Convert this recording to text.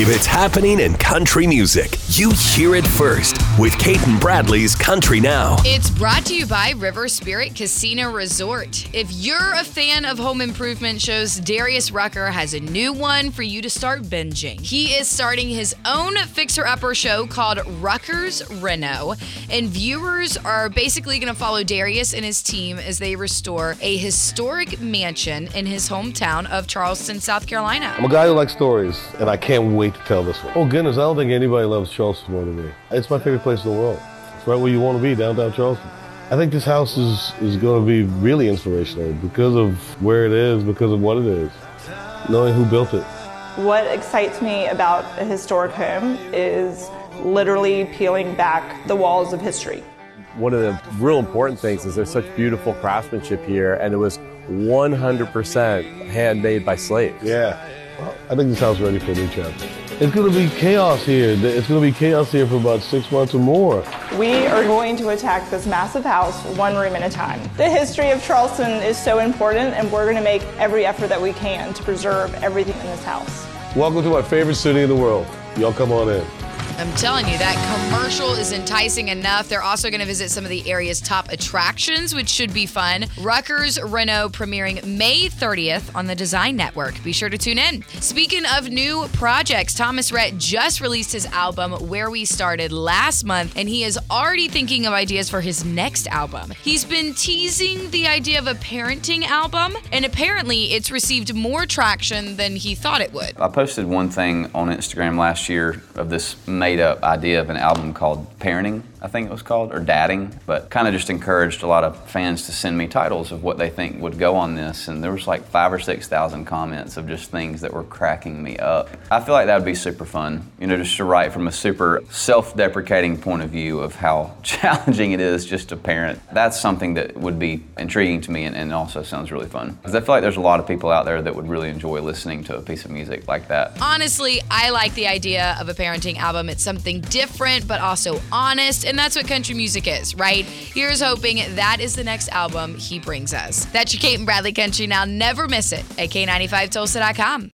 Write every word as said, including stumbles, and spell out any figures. if it's happening in country music, you hear it first with Cait Bradley's Country Now. It's brought to you by River Spirit Casino Resort. If you're a fan of home improvement shows, Darius Rucker has a new one for you to start binging. He is starting his own fixer-upper show called Rucker's Reno, and viewers are basically going to follow Darius and his team as they restore a historic mansion in his hometown of Charleston, South Carolina. I'm a guy who likes stories, and I can't wait to tell this one. Oh, goodness, I don't think anybody loves Charleston more than me. It's my favorite place in the world. It's right where you want to be, downtown Charleston. I think this house is, is going to be really inspirational because of where it is, because of what it is, knowing who built it. What excites me about a historic home is literally peeling back the walls of history. One of the real important things is there's such beautiful craftsmanship here, and it was one hundred percent handmade by slaves. Yeah, well, I think this house is ready for a new chapter. It's going to be chaos here. It's going to be chaos here for about six months or more. We are going to attack this massive house one room at a time. The history of Charleston is so important, and we're going to make every effort that we can to preserve everything in this house. Welcome to my favorite city in the world. Y'all come on in. I'm telling you, that commercial is enticing enough. They're also going to visit some of the area's top attractions, which should be fun. Rucker's Reno premiering May thirtieth on the Design Network. Be sure to tune in. Speaking of new projects, Thomas Rhett just released his album, Where We Started, last month, and he is already thinking of ideas for his next album. He's been teasing the idea of a parenting album, and apparently it's received more traction than he thought it would. I posted one thing on Instagram last year of this May up idea of an album called Parenting, I think it was called, or Dadding, but kind of just encouraged a lot of fans to send me titles of what they think would go on this, and there was like five or six thousand comments of just things that were cracking me up. I feel like that would be super fun, you know, just to write from a super self-deprecating point of view of how challenging it is just to parent. That's something that would be intriguing to me, and, and also sounds really fun, because I feel like there's a lot of people out there that would really enjoy listening to a piece of music like that. Honestly, I like the idea of a parenting album. It's something different, but also honest, and that's what country music is, right? Here's hoping that is the next album he brings us. That's your Cait Bradley Country Now. Never miss it at K ninety-five Tulsa dot com.